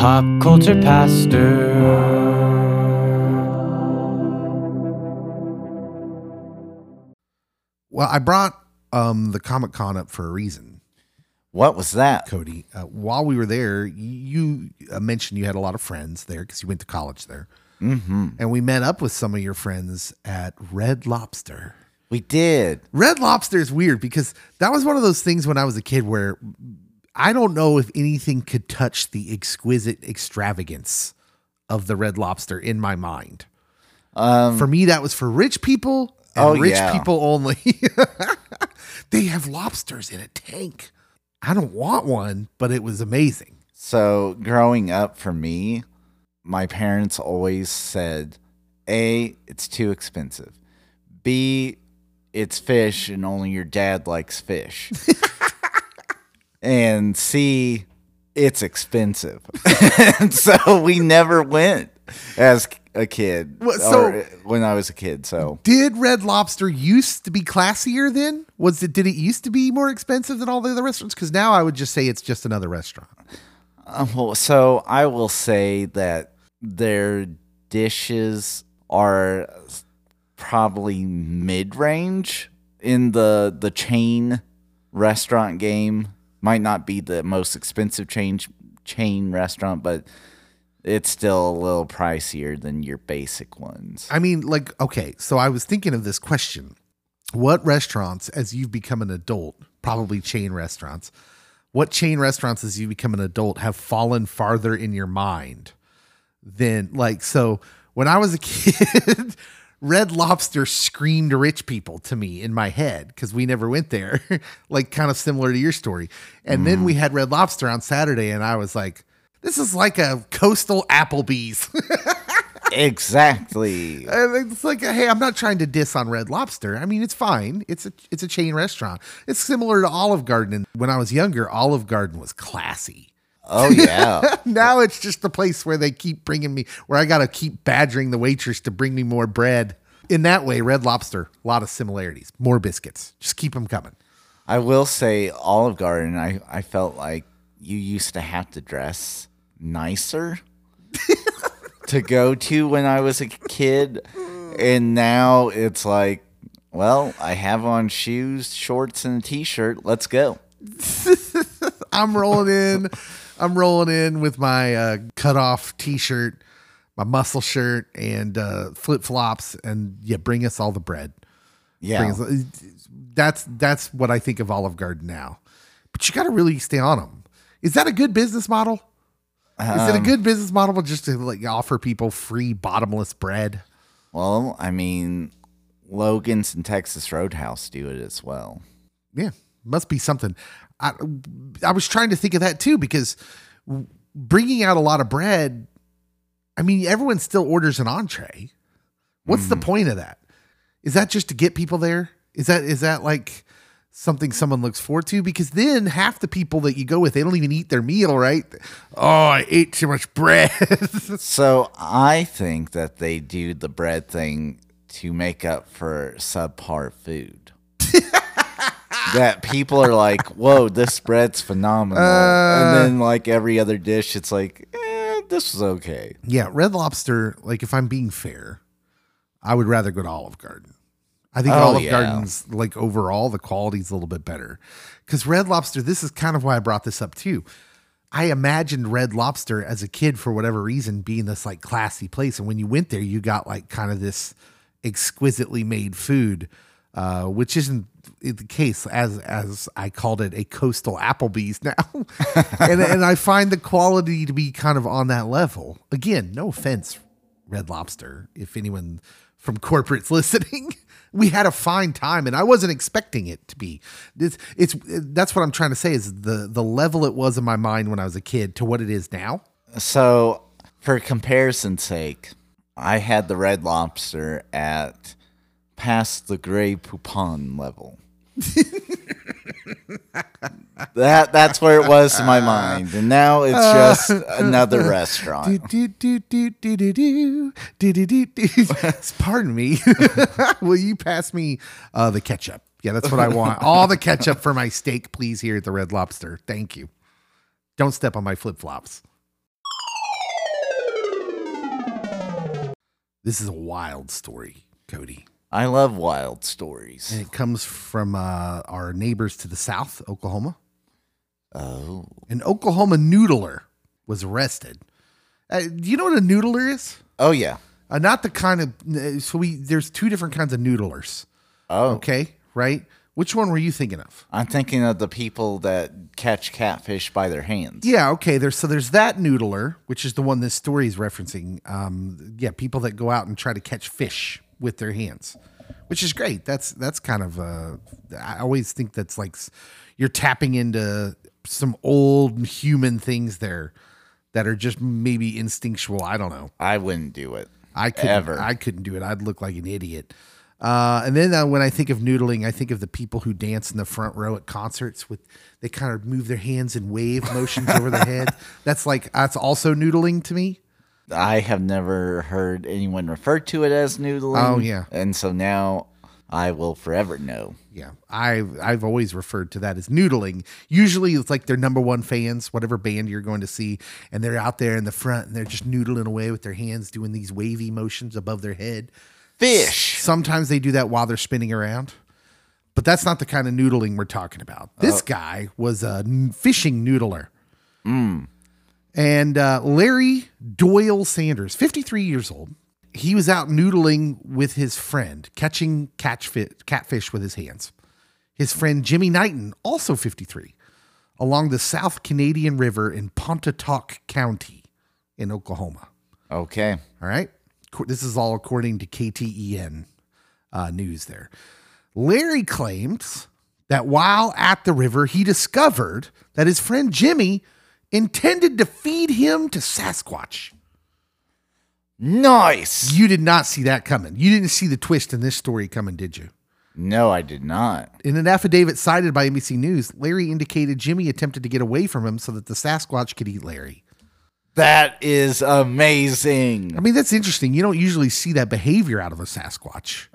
Pop culture pastor. Well, I brought the Comic-Con up for a reason. What was that, Cody? While we were there, you mentioned you had a lot of friends there because you went to college there. Mm-hmm. And we met up with some of your friends at Red Lobster. We did. Red Lobster is weird because that was one of those things when I was a kid where I don't know if anything could touch the exquisite extravagance of the Red Lobster in my mind. For me, that was for rich people and rich people only. They have lobsters in a tank. I don't want one, but it was amazing. So growing up for me, my parents always said, A, it's too expensive. B, it's fish and only your dad likes fish. And C, it's expensive. And so we never went as a kid, when I was a kid. So did Red Lobster used to be classier then? Did it used to be more expensive than all the other restaurants? Because now I would just say it's just another restaurant. Well, so I will say that their dishes are probably mid-range in the chain restaurant game. Might not be the most expensive chain restaurant, but it's still a little pricier than your basic ones. I mean, like, okay, so I was thinking of this question. What restaurants, as you've become an adult, probably chain restaurants, what chain restaurants as you become an adult have fallen farther in your mind than, like, so when I was a kid, Red Lobster screamed rich people to me in my head because we never went there, like kind of similar to your story. And then we had Red Lobster on Saturday, and I was like, this is like a coastal Applebee's. Exactly. And it's like, hey, I'm not trying to diss on Red Lobster. I mean, it's fine. It's a chain restaurant. It's similar to Olive Garden. And when I was younger, Olive Garden was classy. Oh, yeah. Now it's just the place where they keep bringing me, where I got to keep badgering the waitress to bring me more bread. In that way, Red Lobster, a lot of similarities. More biscuits. Just keep them coming. I will say Olive Garden, I felt like you used to have to dress nicer to go to when I was a kid. And now it's like, well, I have on shoes, shorts, and a T-shirt. Let's go. I'm rolling in with my cut-off T-shirt, my muscle shirt, and flip-flops, and bring us all the bread. Yeah, that's what I think of Olive Garden now. But you got to really stay on them. Is that a good business model? Is it a good business model just to like offer people free bottomless bread? Well, I mean, Logan's and Texas Roadhouse do it as well. Yeah, must be something. I was trying to think of that too, because bringing out a lot of bread, I mean, everyone still orders an entree. What's the point of that? Is that just to get people there? Is that like something someone looks forward to? Because then half the people that you go with, they don't even eat their meal, right? Oh, I ate too much bread. So I think that they do the bread thing to make up for subpar food. That people are like, whoa, this bread's phenomenal. And then like every other dish, it's like, this was okay. Yeah, Red Lobster, like if I'm being fair, I would rather go to Olive Garden. I think Olive Garden's like overall, the quality's a little bit better. Because Red Lobster, this is kind of why I brought this up too. I imagined Red Lobster as a kid for whatever reason being this like classy place. And when you went there, you got like kind of this exquisitely made food, which isn't the case, as I called it, a coastal Applebee's now. and I find the quality to be kind of on that level. Again, no offense, Red Lobster, if anyone from corporate's listening. We had a fine time, and I wasn't expecting it to be. That's what I'm trying to say, is the level it was in my mind when I was a kid to what it is now. So for comparison's sake, I had the Red Lobster at past the Grey Poupon level. That's where it was in my mind, and now it's just another restaurant. Pardon me. Will you pass me the ketchup? Yeah, that's what I want. All the ketchup for my steak, please, here at the Red Lobster. Thank you. Don't step on my flip-flops. This is a wild story, Cody. I love wild stories. And it comes from our neighbors to the south, Oklahoma. Oh. An Oklahoma noodler was arrested. Do you know what a noodler is? Oh, yeah. Not the kind of... there's two different kinds of noodlers. Oh. Okay, right? Which one were you thinking of? I'm thinking of the people that catch catfish by their hands. Yeah, okay. There's that noodler, which is the one this story is referencing. People that go out and try to catch fish with their hands, which is great. That's kind of I always think that's like you're tapping into some old human things there that are just maybe instinctual. I don't know. I wouldn't do it. I couldn't do it. I'd look like an idiot. And then when I think of noodling, I think of the people who dance in the front row at concerts with, they kind of move their hands in wave motions over their head. That's also noodling to me. I have never heard anyone refer to it as noodling. Oh, yeah. And so now I will forever know. Yeah. I've always referred to that as noodling. Usually it's like their number one fans, whatever band you're going to see, and they're out there in the front and they're just noodling away with their hands, doing these wavy motions above their head. Fish. Sometimes they do that while they're spinning around. But that's not the kind of noodling we're talking about. This guy was a fishing noodler. Mm. And Larry Doyle Sanders, 53 years old, he was out noodling with his friend, catching catfish with his hands. His friend Jimmy Knighton, also 53, along the South Canadian River in Pontotoc County in Oklahoma. Okay. All right. This is all according to KTEN News there. Larry claims that while at the river, he discovered that his friend Jimmy intended to feed him to Sasquatch. Nice. You did not see that coming. You didn't see the twist in this story coming, did you? No, I did not. In an affidavit cited by NBC News, Larry indicated Jimmy attempted to get away from him so that the Sasquatch could eat Larry. That is amazing. I mean, that's interesting. You don't usually see that behavior out of a Sasquatch.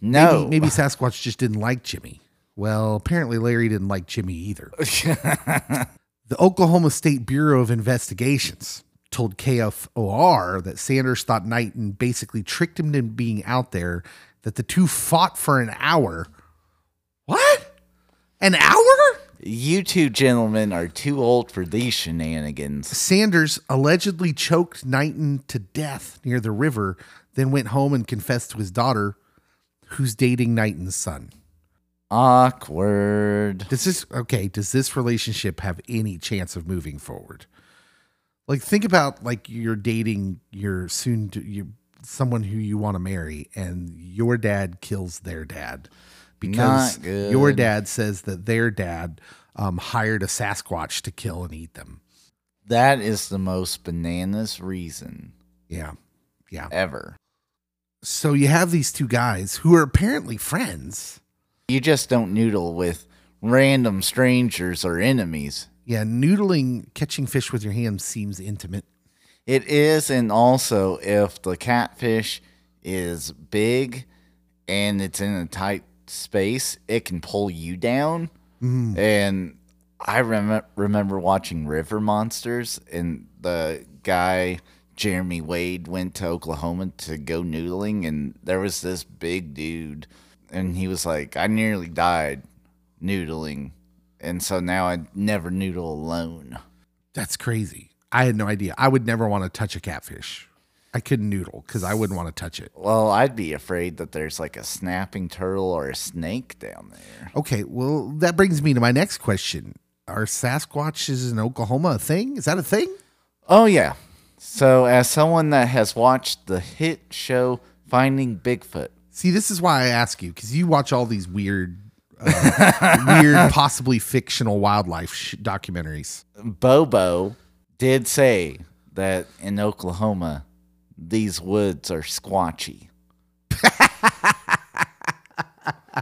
No. Maybe Sasquatch just didn't like Jimmy. Well, apparently Larry didn't like Jimmy either. The Oklahoma State Bureau of Investigations told KFOR that Sanders thought Knighton basically tricked him into being out there, that the two fought for an hour. What? An hour? You two gentlemen are too old for these shenanigans. Sanders allegedly choked Knighton to death near the river, then went home and confessed to his daughter, who's dating Knighton's son. Awkward. Does this relationship have any chance of moving forward? Like, think about, like, you're dating someone who you want to marry, and your dad kills their dad because your dad says that their dad hired a Sasquatch to kill and eat them. That is the most bananas reason. Yeah. Ever. So you have these two guys who are apparently friends. You just don't noodle with random strangers or enemies. Yeah, noodling, catching fish with your hands seems intimate. It is, and also if the catfish is big and it's in a tight space, it can pull you down. Mm. And I remember watching River Monsters, and the guy, Jeremy Wade, went to Oklahoma to go noodling, and there was this big dude. And he was like, I nearly died noodling. And so now I never noodle alone. That's crazy. I had no idea. I would never want to touch a catfish. I couldn't noodle because I wouldn't want to touch it. Well, I'd be afraid that there's like a snapping turtle or a snake down there. Okay, well, that brings me to my next question. Are Sasquatches in Oklahoma a thing? Is that a thing? Oh, yeah. So as someone that has watched the hit show Finding Bigfoot, see, this is why I ask you, because you watch all these weird, possibly fictional wildlife documentaries. Bobo did say that in Oklahoma, these woods are squatchy.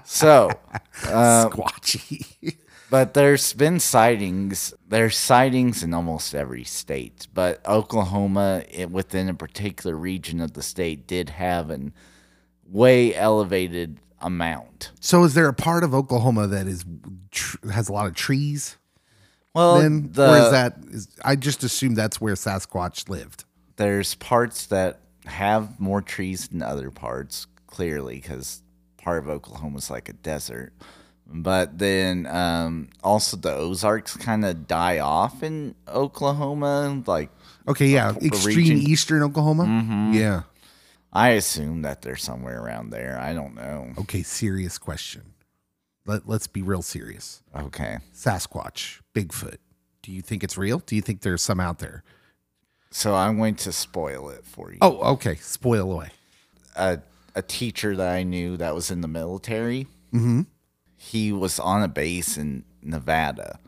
So, squatchy. But there's been sightings. There's sightings in almost every state, but Oklahoma, within a particular region of the state, did have an way elevated amount. So is there a part of Oklahoma that has a lot of trees? Well, or is that I just assume that's where Sasquatch lived. There's parts that have more trees than other parts, clearly, because part of Oklahoma is like a desert. But then also the Ozarks kind of die off in Oklahoma. Like, okay, yeah, extreme region. Eastern Oklahoma. Mm-hmm. Yeah. I assume that they're somewhere around there. I don't know. Okay, serious question. Let's be real serious. Okay. Sasquatch, Bigfoot. Do you think it's real? Do you think there's some out there? So I'm going to spoil it for you. Oh, okay. Spoil away. A teacher that I knew that was in the military. Mm-hmm. He was on a base in Nevada.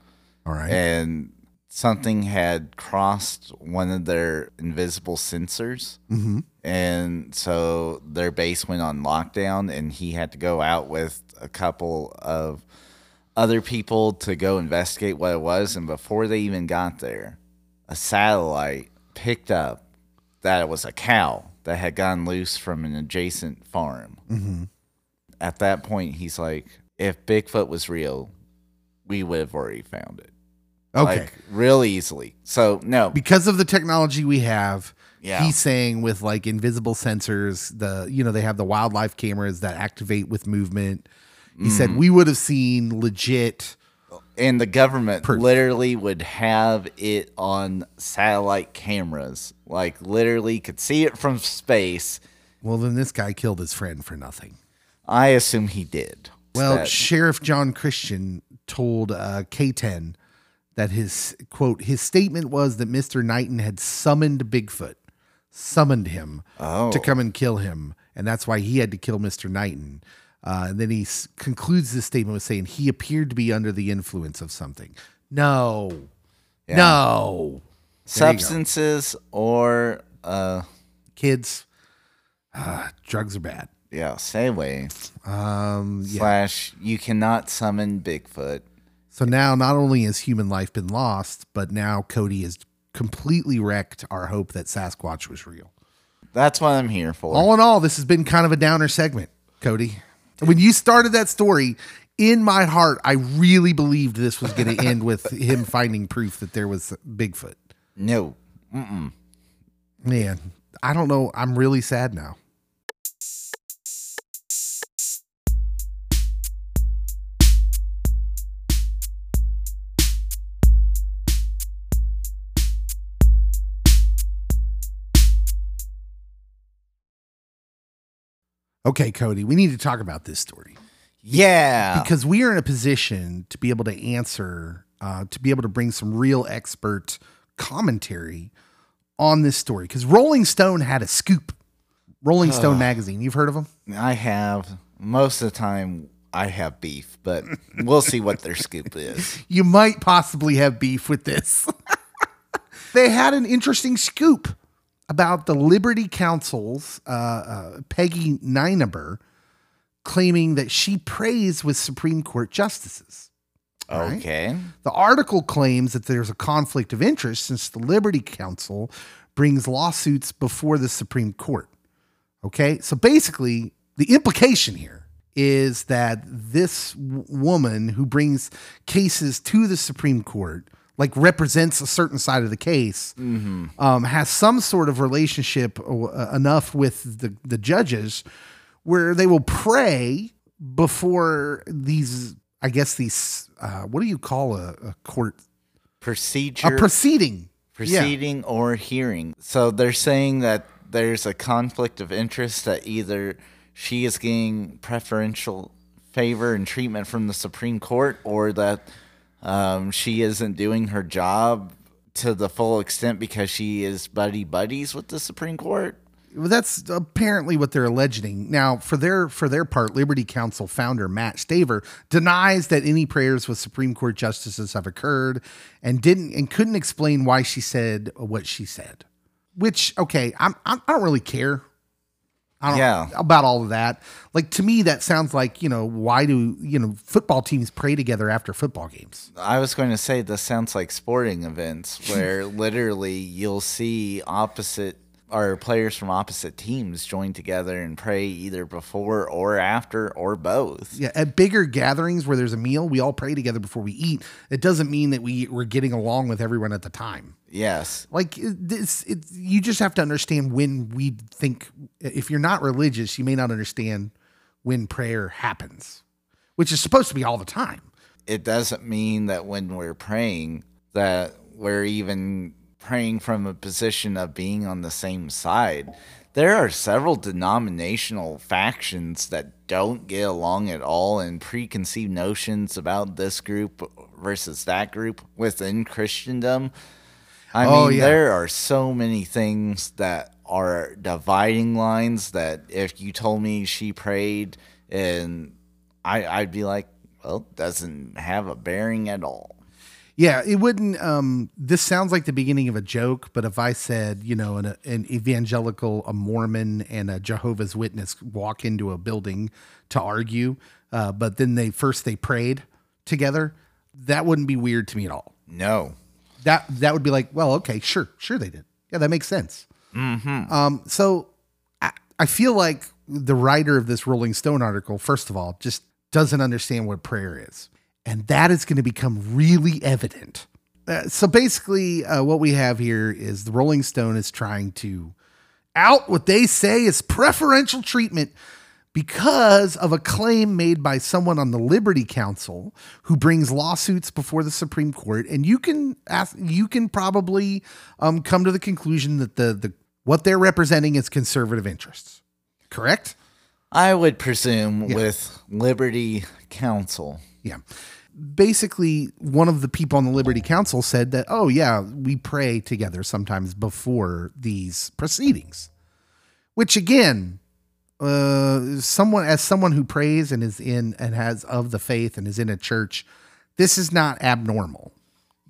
All right. And something had crossed one of their invisible sensors. Mm-hmm. And so their base went on lockdown, and he had to go out with a couple of other people to go investigate what it was. And before they even got there, a satellite picked up that it was a cow that had gotten loose from an adjacent farm. Mm-hmm. At that point, he's like, if Bigfoot was real, we would have already found it. Okay. Like, real easily. So, no. Because of the technology we have, yeah. He's saying with, like, invisible sensors, they have the wildlife cameras that activate with movement. He said we would have seen legit. And the government literally would have it on satellite cameras. Like, literally could see it from space. Well, then this guy killed his friend for nothing. I assume he did. Well, Sheriff John Christian told K10 that his, quote, his statement was that Mr. Knighton had summoned him to come and kill him. And that's why he had to kill Mr. Knighton. And then he concludes this statement with saying he appeared to be under the influence of something. No. Yeah. No. Substances or... kids. Drugs are bad. Yeah, same way. Slash, you cannot summon Bigfoot. So now not only has human life been lost, but now Cody has completely wrecked our hope that Sasquatch was real. That's what I'm here for. All in all, this has been kind of a downer segment, Cody. When you started that story, in my heart, I really believed this was going to end with him finding proof that there was Bigfoot. No. Mm-mm. Man, I don't know. I'm really sad now. Okay, Cody, we need to talk about this story. Yeah. Because we are in a position to be able to answer, to be able to bring some real expert commentary on this story. Because Rolling Stone had a scoop. Rolling Stone magazine. You've heard of them? I have. Most of the time, I have beef, but we'll see what their scoop is. You might possibly have beef with this. They had an interesting scoop about the Liberty Council's Peggy Nienaber claiming that she prays with Supreme Court justices. Right? Okay. The article claims that there's a conflict of interest since the Liberty Council brings lawsuits before the Supreme Court. Okay. So basically, the implication here is that this woman who brings cases to the Supreme Court, like, represents a certain side of the case, has some sort of relationship enough with the judges where they will pray before these, I guess these, what do you call a court? Procedure. A proceeding. Proceeding, yeah. Or hearing. So they're saying that there's a conflict of interest, that either she is getting preferential favor and treatment from the Supreme Court, or that... she isn't doing her job to the full extent because she is buddies with the Supreme Court. Well, that's apparently what they're alleging. Now, for their part, Liberty Council founder Matt Staver denies that any prayers with Supreme Court justices have occurred, and couldn't explain why she said what she said. Which, okay, I don't really care. About all of that. Like, to me, that sounds like, why do, football teams pray together after football games? I was going to say, this sounds like sporting events where literally you'll see opposite or players from opposite teams join together and pray either before or after or both. Yeah, at bigger gatherings where there's a meal, we all pray together before we eat. It doesn't mean that we're getting along with everyone at the time. Yes. Like, you just have to understand when we think. If you're not religious, you may not understand when prayer happens, which is supposed to be all the time. It doesn't mean that when we're praying that we're even praying from a position of being on the same side. There are several denominational factions that don't get along at all, and preconceived notions about this group versus that group within Christendom. I mean, there are so many things that are dividing lines that if you told me she prayed, and I'd be like, well, it doesn't have a bearing at all. Yeah, it wouldn't. This sounds like the beginning of a joke, but if I said, an evangelical, a Mormon, and a Jehovah's Witness walk into a building to argue, but then they prayed together, that wouldn't be weird to me at all. No, that would be like, well, okay, sure they did. Yeah, that makes sense. Mm-hmm. So I feel like the writer of this Rolling Stone article, first of all, just doesn't understand what prayer is. And that is going to become really evident. So basically, what we have here is the Rolling Stone is trying to out what they say is preferential treatment because of a claim made by someone on the Liberty Council who brings lawsuits before the Supreme Court. And you can probably come to the conclusion that the what they're representing is conservative interests. Correct? I would presume with Liberty Council. Yeah. Basically, one of the people on the Liberty Council said that, we pray together sometimes before these proceedings, which again, someone who prays and is in and has of the faith and is in a church, this is not abnormal.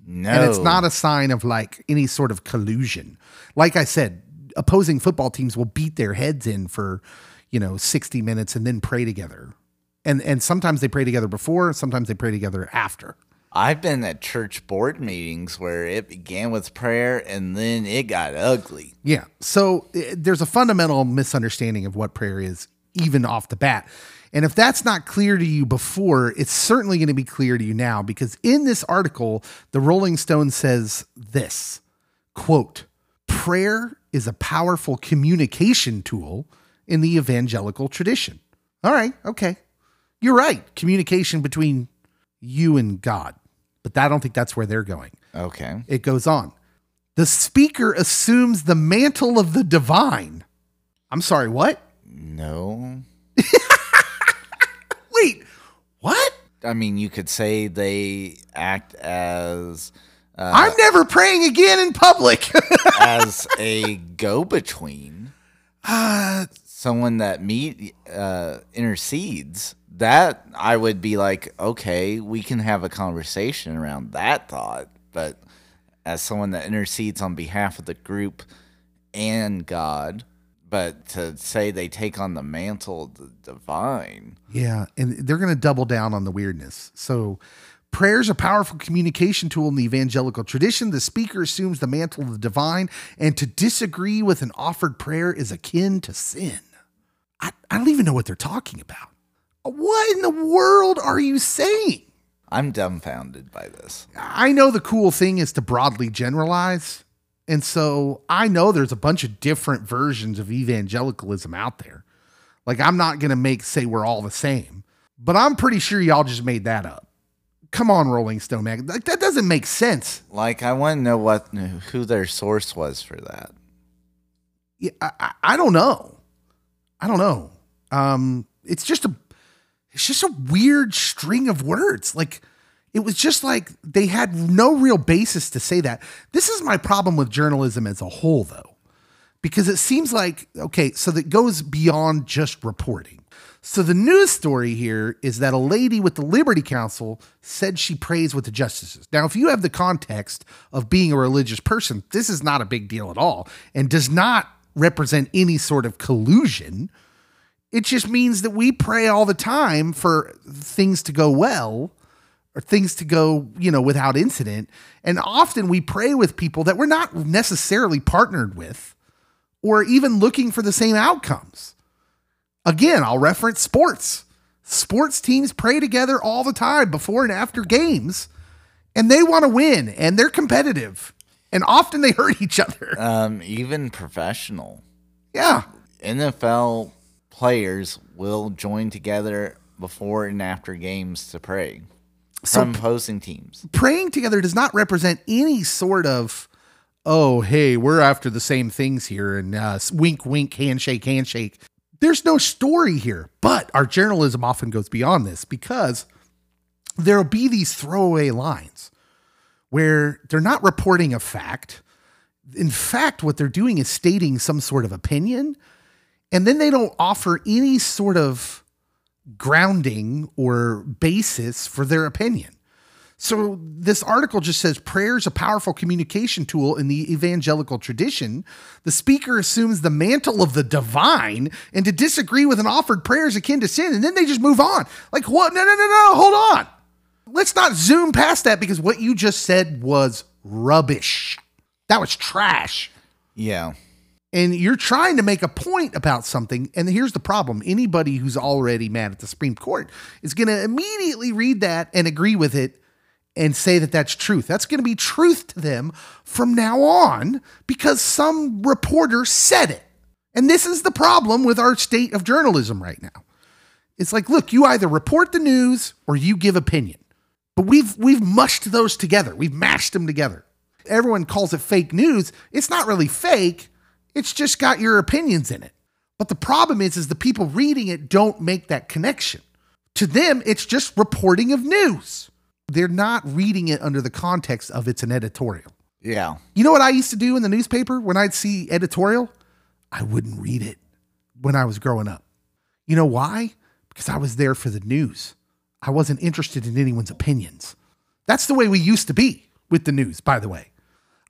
No. And it's not a sign of like any sort of collusion. Like I said, opposing football teams will beat their heads in for, 60 minutes and then pray together. And sometimes they pray together before, sometimes they pray together after. I've been at church board meetings where it began with prayer and then it got ugly. Yeah. So there's a fundamental misunderstanding of what prayer is, even off the bat. And if that's not clear to you before, it's certainly going to be clear to you now, because in this article, the Rolling Stone says this, quote, "Prayer is a powerful communication tool in the evangelical tradition." All right. Okay. You're right. Communication between you and God. But I don't think that's where they're going. Okay. It goes on. "The speaker assumes the mantle of the divine." I'm sorry, what? No. Wait, what? I mean, you could say they act as... I'm never praying again in public. as a go-between. Someone that intercedes. That I would be like, okay, we can have a conversation around that thought. But as someone that intercedes on behalf of the group and God, but to say they take on the mantle of the divine. Yeah, and they're going to double down on the weirdness. So, "Prayer's a powerful communication tool in the evangelical tradition. The speaker assumes the mantle of the divine, and to disagree with an offered prayer is akin to sin." I don't even know what they're talking about. What in the world are you saying? I'm dumbfounded by this. I know the cool thing is to broadly generalize. And so I know there's a bunch of different versions of evangelicalism out there. Like, I'm not going to say we're all the same, but I'm pretty sure y'all just made that up. Come on, Rolling Stone magazine. Like, that doesn't make sense. Like, I want to know who their source was for that. Yeah, I don't know. I don't know. It's just a weird string of words. Like, it was just like they had no real basis to say that. This is my problem with journalism as a whole, though, because it seems like, okay, so that goes beyond just reporting. So the news story here is that a lady with the Liberty Council said she prays with the justices. Now, if you have the context of being a religious person, this is not a big deal at all and does not represent any sort of collusion. It just means that we pray all the time for things to go well or things to go, without incident. And often we pray with people that we're not necessarily partnered with or even looking for the same outcomes. Again, I'll reference sports. Sports teams pray together all the time before and after games, and they want to win, and they're competitive, and often they hurt each other. Even professional. Yeah. NFL players will join together before and after games to pray. From opposing teams. Praying together does not represent any sort of, oh, hey, we're after the same things here, and wink, wink, handshake, handshake. There's no story here, but our journalism often goes beyond this because there'll be these throwaway lines where they're not reporting a fact. In fact, what they're doing is stating some sort of opinion, and then they don't offer any sort of grounding or basis for their opinion. So this article just says prayer is a powerful communication tool in the evangelical tradition. The speaker assumes the mantle of the divine, and to disagree with an offered prayer is akin to sin. And then they just move on. Like, what? No, hold on. Let's not zoom past that, because what you just said was rubbish. That was trash. Yeah. And you're trying to make a point about something, and here's the problem. Anybody who's already mad at the Supreme Court is going to immediately read that and agree with it and say that that's truth. That's going to be truth to them from now on because some reporter said it. And this is the problem with our state of journalism right now. It's like, look, you either report the news or you give opinion. But we've mushed those together. We've mashed them together. Everyone calls it fake news. It's not really fake. It's just got your opinions in it. But the problem is the people reading it don't make that connection. To them, it's just reporting of news. They're not reading it under the context of it's an editorial. Yeah. You know what I used to do in the newspaper when I'd see editorial? I wouldn't read it when I was growing up. You know why? Because I was there for the news. I wasn't interested in anyone's opinions. That's the way we used to be with the news, by the way.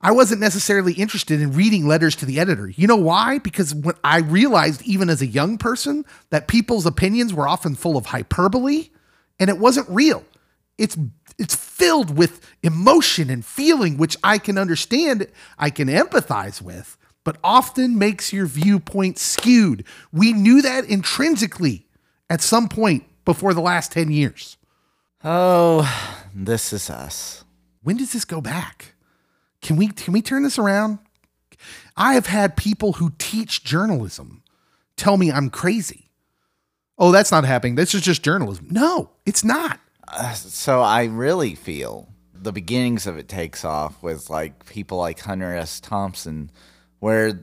I wasn't necessarily interested in reading letters to the editor. You know why? Because when I realized, even as a young person, that people's opinions were often full of hyperbole, and it wasn't real. It's filled with emotion and feeling, which I can understand, I can empathize with, but often makes your viewpoint skewed. We knew that intrinsically at some point before the last 10 years. Oh, this is us. When does this go back? Can we turn this around? I have had people who teach journalism tell me I'm crazy. Oh, that's not happening. This is just journalism. No, it's not. So I really feel the beginnings of it takes off with like people like Hunter S. Thompson, where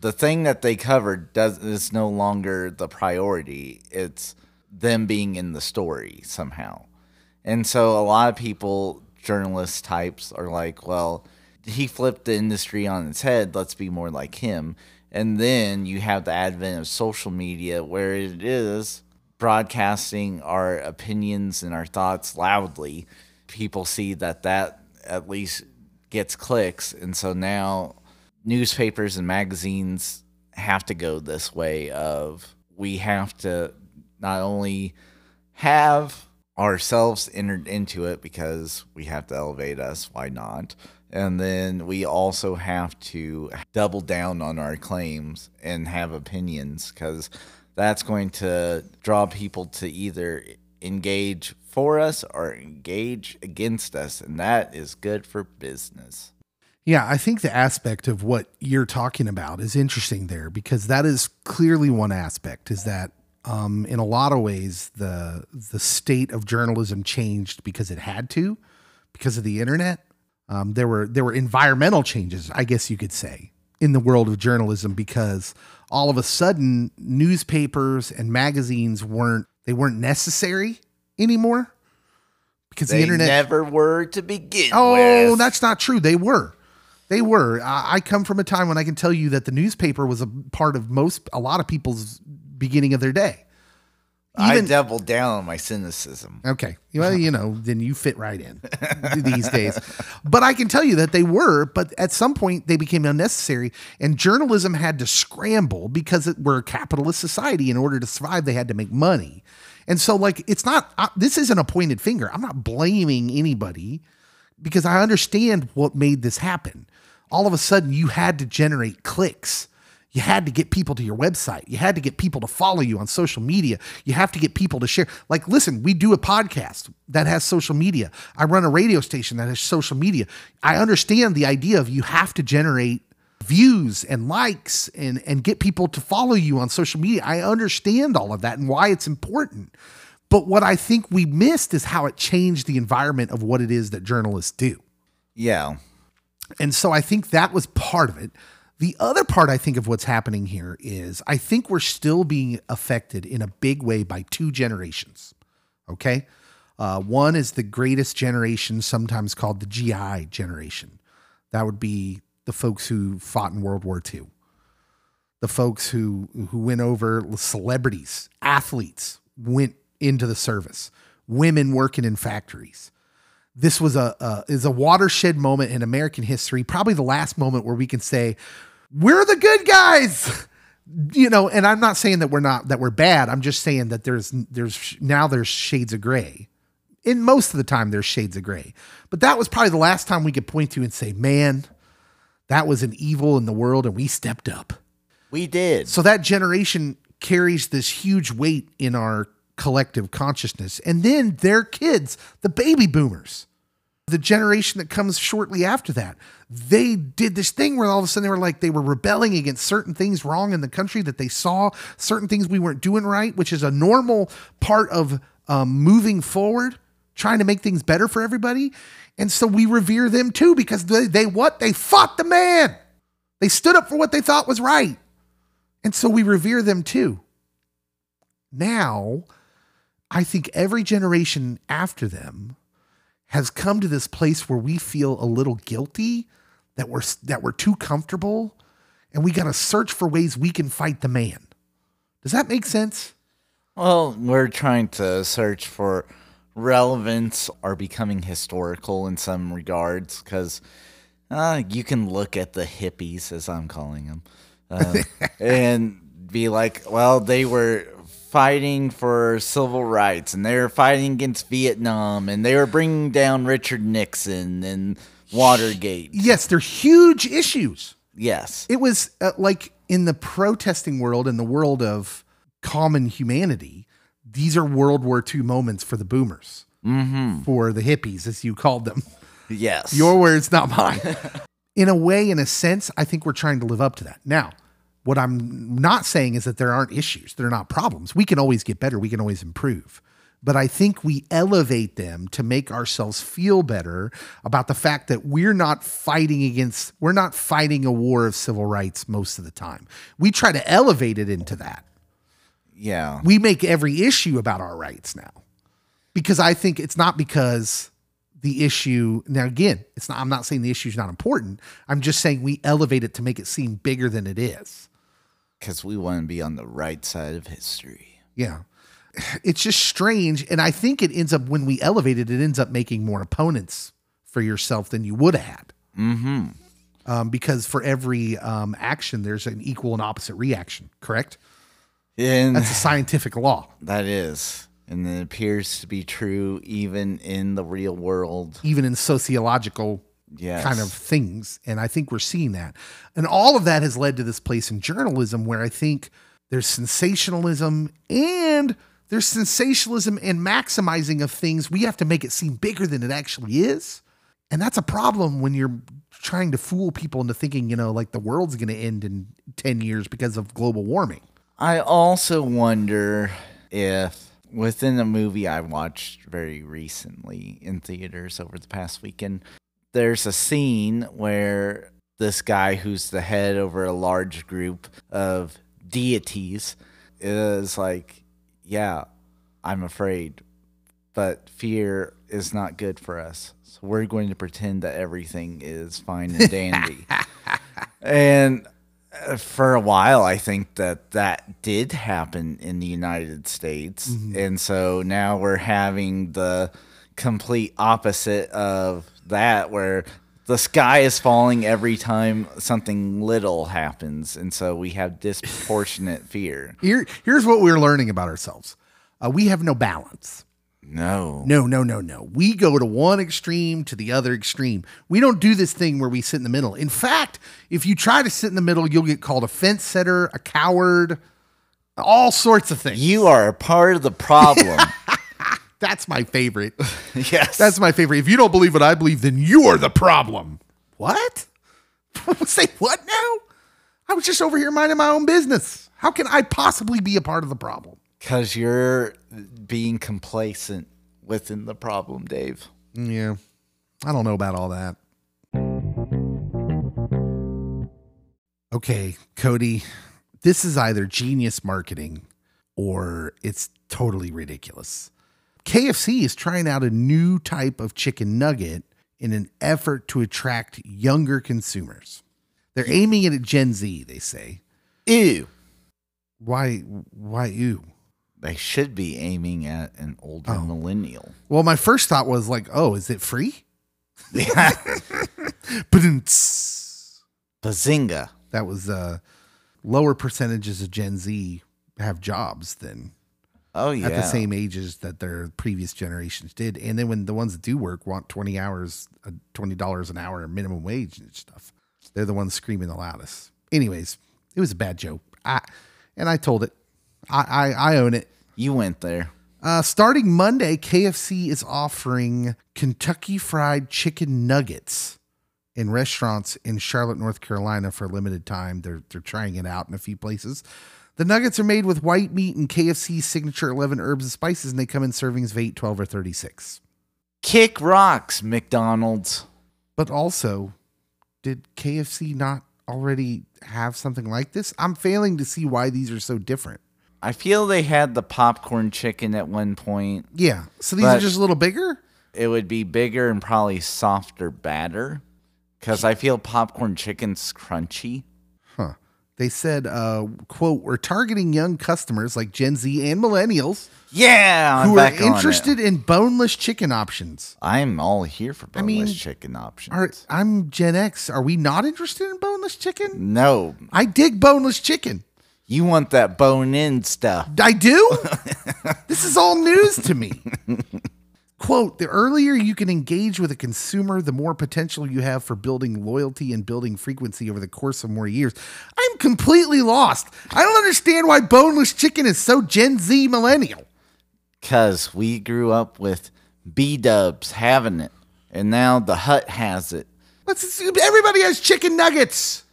the thing that they covered is no longer the priority. It's them being in the story somehow. And so a lot of people, journalist types, are like, well, he flipped the industry on its head. Let's be more like him. And then you have the advent of social media where it is broadcasting our opinions and our thoughts loudly. People see that at least gets clicks. And so now newspapers and magazines have to go this way of we have to not only have ourselves entered into it because we have to elevate us. Why not? And then we also have to double down on our claims and have opinions, because that's going to draw people to either engage for us or engage against us. And that is good for business. Yeah, I think the aspect of what you're talking about is interesting there, because that is clearly one aspect, is that in a lot of ways, the state of journalism changed because it had to, because of the internet. There were environmental changes, I guess you could say, in the world of journalism, because all of a sudden newspapers and magazines weren't necessary anymore because the internet never were to begin. Oh, that's not true. They were. I come from a time when I can tell you that the newspaper was a part of a lot of people's beginning of their day. Even, I doubled down on my cynicism. Okay. Well, then you fit right in these days. But I can tell you that they were, but at some point they became unnecessary, and journalism had to scramble because we're a capitalist society. In order to survive, they had to make money. And so this isn't a pointed finger. I'm not blaming anybody, because I understand what made this happen. All of a sudden you had to generate clicks. You had to get people to your website. You had to get people to follow you on social media. You have to get people to share. Like, listen, we do a podcast that has social media. I run a radio station that has social media. I understand the idea of you have to generate views and likes and get people to follow you on social media. I understand all of that and why it's important. But what I think we missed is how it changed the environment of what it is that journalists do. Yeah. And so I think that was part of it. The other part, I think, of what's happening here is I think we're still being affected in a big way by two generations, okay? One is the greatest generation, sometimes called the GI generation. That would be the folks who fought in World War II, the folks who went over, celebrities, athletes went into the service, women working in factories. This was a watershed moment in American history, probably the last moment where we can say, we're the good guys, you know, and I'm not saying that we're bad. I'm just saying that there's shades of gray. And most of the time there's shades of gray, but that was probably the last time we could point to and say, man, that was an evil in the world and we stepped up. We did. So that generation carries this huge weight in our collective consciousness. And then their kids, the baby boomers, the generation that comes shortly after that, they did this thing where all of a sudden they were rebelling against certain things wrong in the country that they saw, certain things we weren't doing right, which is a normal part of moving forward, trying to make things better for everybody. And so we revere them too, because they fought the man. They stood up for what they thought was right. And so we revere them too. Now, I think every generation after them has come to this place where we feel a little guilty that we're too comfortable, and we got to search for ways we can fight the man. Does that make sense? Well, we're trying to search for relevance or becoming historical in some regards, because you can look at the hippies, as I'm calling them, and be like, well, they were fighting for civil rights, and they were fighting against Vietnam, and they were bringing down Richard Nixon and Watergate. Yes, they're huge issues. Yes. It was like in the protesting world, in the world of common humanity, these are World War II moments for the boomers, for the hippies, as you called them. Yes. Your words, not mine. In a way, in a sense, I think we're trying to live up to that. Now, what I'm not saying is that there aren't issues. They're not problems. We can always get better. We can always improve. But I think we elevate them to make ourselves feel better about the fact that we're not fighting a war of civil rights most of the time. We try to elevate it into that. Yeah. We make every issue about our rights now, because I think it's not because the issue. Now, again, it's not, I'm not saying the issue is not important. I'm just saying we elevate it to make it seem bigger than it is, because we want to be on the right side of history. Yeah. It's just strange. And I think it ends up, when we elevate it, it ends up making more opponents for yourself than you would have had. Mm-hmm. Because for every action, there's an equal and opposite reaction, correct? That's a scientific law. That is. And it appears to be true even in the real world. Even in sociological kind of things. And I think we're seeing that. And all of that has led to this place in journalism where I think there's sensationalism, and there's sensationalism and maximizing of things. We have to make it seem bigger than it actually is. And that's a problem when you're trying to fool people into thinking, you know, like the world's going to end in 10 years because of global warming. I also wonder if within a movie I watched very recently in theaters over the past weekend, there's a scene where this guy who's the head over a large group of deities is like, yeah, I'm afraid, but fear is not good for us. So we're going to pretend that everything is fine and dandy. And for a while, I think that did happen in the United States. Mm-hmm. And so now we're having the complete opposite of that, where the sky is falling every time something little happens, and so we have disproportionate fear. Here's what we're learning about ourselves. We have no balance. No. We go to one extreme to the other extreme. We don't do this thing where we sit in the middle. In fact, if you try to sit in the middle, you'll get called a fence setter, a coward, all sorts of things. You are a part of the problem. That's my favorite. Yes. That's my favorite. If you don't believe what I believe, then you are the problem. What? Say what now? I was just over here minding my own business. How can I possibly be a part of the problem? Because you're being complacent within the problem, Dave. Yeah. I don't know about all that. Okay, Cody, this is either genius marketing or it's totally ridiculous. KFC is trying out a new type of chicken nugget in an effort to attract younger consumers. They're aiming it at Gen Z, they say. Ew. Why ew? They should be aiming at an older millennial. Well, my first thought was like, oh, is it free? Yeah. Bazinga. That was lower percentages of Gen Z have jobs than at the same ages that their previous generations did. And then when the ones that do work want $20 an hour minimum wage and stuff, they're the ones screaming the loudest. Anyways, it was a bad joke. And I told it. I own it. You went there. Starting Monday, KFC is offering Kentucky Fried Chicken Nuggets in restaurants in Charlotte, North Carolina for a limited time. They're trying it out in a few places. The nuggets are made with white meat and KFC's signature 11 herbs and spices, and they come in servings of 8, 12, or 36. Kick rocks, McDonald's. But also, did KFC not already have something like this? I'm failing to see why these are so different. I feel they had the popcorn chicken at one point. Yeah. So these are just a little bigger? It would be bigger and probably softer batter because I feel popcorn chicken's crunchy. Huh. They said, quote, we're targeting young customers like Gen Z and millennials. Yeah. Who are interested in boneless chicken options. I'm all here for boneless chicken options. I'm Gen X. Are we not interested in boneless chicken? No. I dig boneless chicken. You want that bone-in stuff. I do? This is all news to me. Quote, the earlier you can engage with a consumer, the more potential you have for building loyalty and building frequency over the course of more years. I'm completely lost. I don't understand why boneless chicken is so Gen Z millennial. Because we grew up with B-dubs having it, and now the Hut has it. Everybody has chicken nuggets.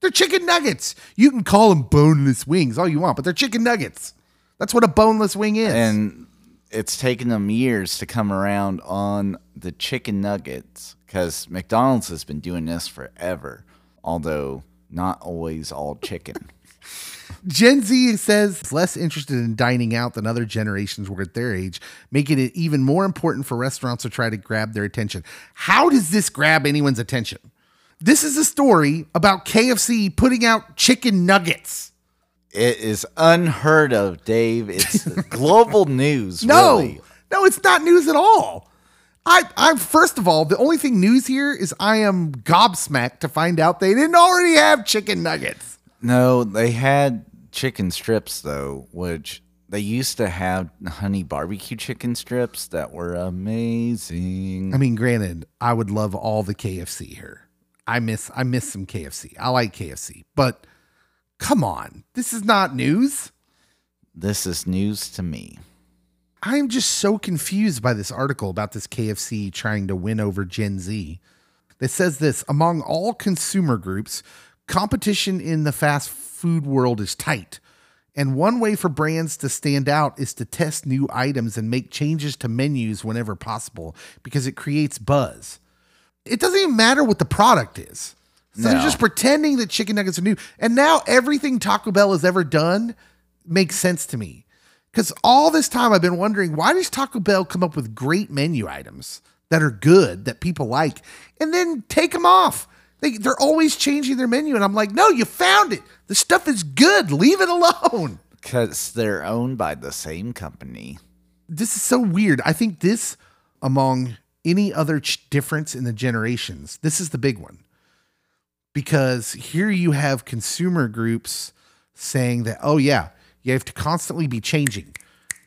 They're chicken nuggets. You can call them boneless wings all you want, but they're chicken nuggets. That's what a boneless wing is. And it's taken them years to come around on the chicken nuggets because McDonald's has been doing this forever, although not always all chicken. Gen Z says less interested in dining out than other generations were at their age, making it even more important for restaurants to try to grab their attention. How does this grab anyone's attention? This is a story about KFC putting out chicken nuggets. It is unheard of, Dave. It's global news. Really. No, it's not news at all. I'm first of all, the only thing news here is I am gobsmacked to find out they didn't already have chicken nuggets. No, they had chicken strips though, which they used to have honey barbecue chicken strips that were amazing. I mean, granted, I would love all the KFC here. I miss some KFC. I like KFC, but come on. This is not news. This is news to me. I'm just so confused by this article about this KFC trying to win over Gen Z. That says this, among all consumer groups, competition in the fast food world is tight. And one way for brands to stand out is to test new items and make changes to menus whenever possible because it creates buzz. It doesn't even matter what the product is. So they're just pretending that chicken nuggets are new. And now everything Taco Bell has ever done makes sense to me. Because all this time I've been wondering, why does Taco Bell come up with great menu items that are good, that people like, and then take them off? They're always changing their menu. And I'm like, no, you found it. The stuff is good. Leave it alone. Because they're owned by the same company. This is so weird. I think this, among any other difference in the generations, this is the big one. Because here you have consumer groups saying that, oh yeah, you have to constantly be changing.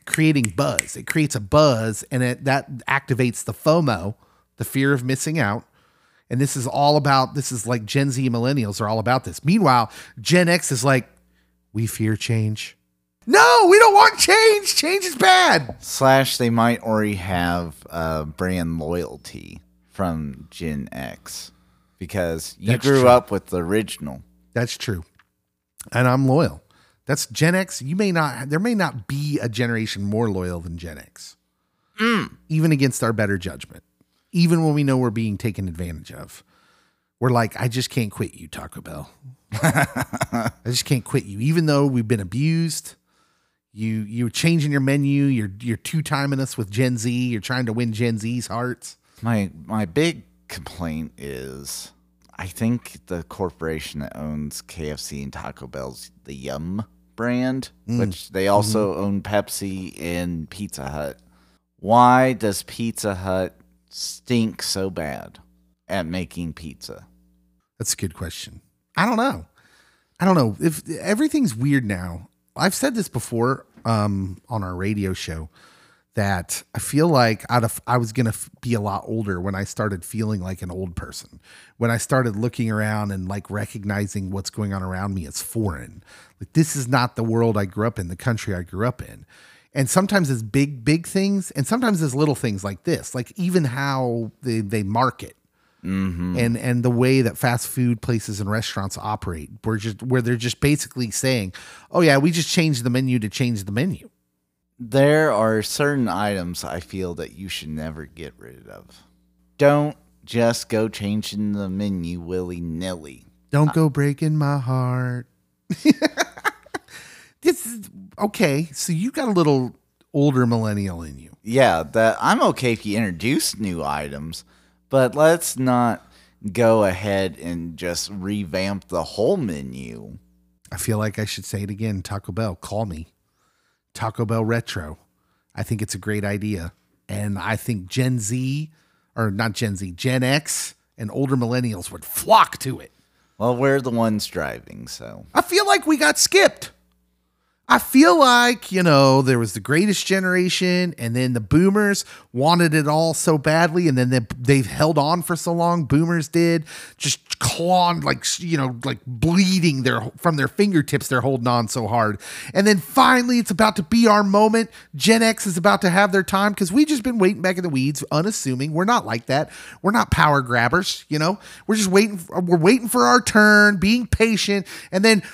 creating buzz. It creates a buzz, and that activates the FOMO, the fear of missing out. And this is all about, this is like Gen Z millennials are all about this. Meanwhile, Gen X is like, we fear change. No, we don't want change. Change is bad. Slash, they might already have brand loyalty from Gen X because you grew up with the original. That's true. And I'm loyal. That's Gen X. There may not be a generation more loyal than Gen X, even against our better judgment. Even when we know we're being taken advantage of, we're like, I just can't quit you, Taco Bell. I just can't quit you. Even though we've been abused, you're changing your menu. You're two-timing us with Gen Z. You're trying to win Gen Z's hearts. My big complaint is, I think the corporation that owns KFC and Taco Bell's the Yum brand, which they also own Pepsi and Pizza Hut. Why does Pizza Hut stink so bad at making pizza? That's a good question. I don't know. If everything's weird now. I've said this before on our radio show that I feel like I was going to be a lot older when I started feeling like an old person, when I started looking around and like recognizing what's going on around me as foreign. Like, this is not the world I grew up in, the country I grew up in. And sometimes it's big things, and sometimes it's little things like this, like even how they market and the way that fast food places and restaurants operate, where they're just basically saying, oh, yeah, we just changed the menu to change the menu. There are certain items I feel that you should never get rid of. Don't just go changing the menu willy-nilly. Don't go breaking my heart. Okay, so you got a little older millennial in you. Yeah, I'm okay if you introduce new items, but let's not go ahead and just revamp the whole menu. I feel like I should say it again. Taco Bell, call me. Taco Bell Retro. I think it's a great idea. And I think Gen X and older millennials would flock to it. Well, we're the ones driving, so. I feel like we got skipped. I feel like, there was the greatest generation, and then the boomers wanted it all so badly, and then they've held on for so long. Boomers did, just clawed, like bleeding from their fingertips. They're holding on so hard. And then finally, it's about to be our moment. Gen X is about to have their time because we've just been waiting back in the weeds, unassuming. We're not like that. We're not power grabbers, We're just waiting. We're waiting for our turn, being patient, and then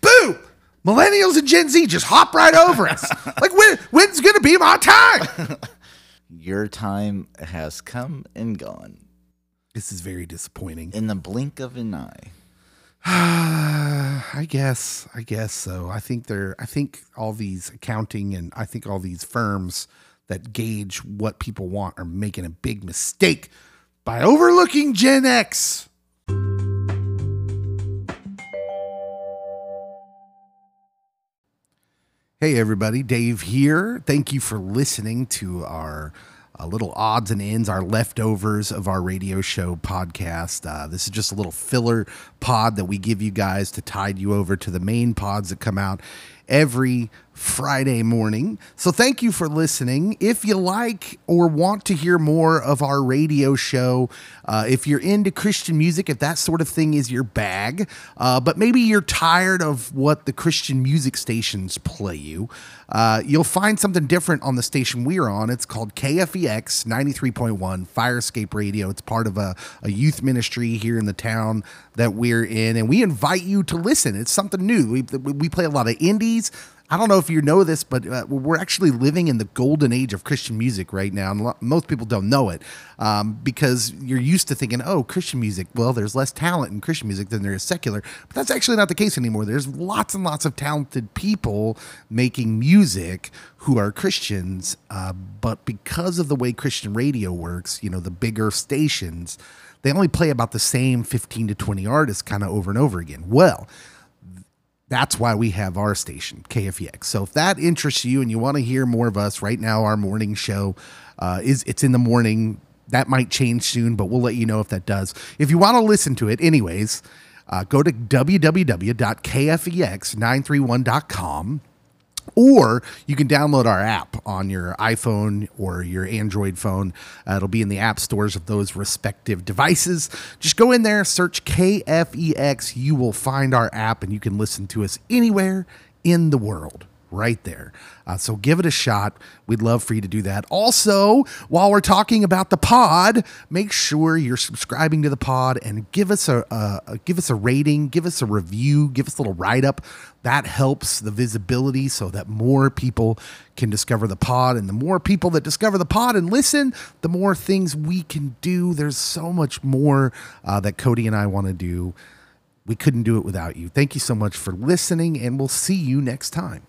boom! Millennials and Gen Z just hop right over us. Like, when's going to be my time? Your time has come and gone. This is very disappointing. In the blink of an eye. I guess so. I think all these accounting and I think all these firms that gauge what people want are making a big mistake by overlooking Gen X. Hey everybody, Dave here. Thank you for listening to our little odds and ends, our leftovers of our radio show podcast. This is just a little filler pod that we give you guys to tide you over to the main pods that come out every Friday morning. So thank you for listening. If you like or want to hear more of our radio show, if you're into Christian music, if that sort of thing is your bag, but maybe you're tired of what the Christian music stations play you, you'll find something different on the station we're on. It's called KFEX 93.1 Fire Escape Radio. It's part of a youth ministry here in the town that we're in, and we invite you to listen. It's something new. We play a lot of indies. I don't know if you know this, but we're actually living in the golden age of Christian music right now. And most people don't know it because you're used to thinking, oh, Christian music. Well, there's less talent in Christian music than there is secular. But that's actually not the case anymore. There's lots and lots of talented people making music who are Christians. But because of the way Christian radio works, the bigger stations, they only play about the same 15 to 20 artists kind of over and over again. Well, that's why we have our station, KFEX. So if that interests you and you want to hear more of us right now, our morning show it's in the morning. That might change soon, but we'll let you know if that does. If you want to listen to it anyways, go to www.kfex931.com. Or you can download our app on your iPhone or your Android phone. It'll be in the app stores of those respective devices. Just go in there, search KFEX. You will find our app, and you can listen to us anywhere in the world right there. So give it a shot. We'd love for you to do that. Also, while we're talking about the pod, make sure you're subscribing to the pod and give us a rating, give us a review, give us a little write-up. That helps the visibility so that more people can discover the pod. And the more people that discover the pod and listen, the more things we can do. There's so much more that Cody and I want to do. We couldn't do it without you. Thank you so much for listening, and we'll see you next time.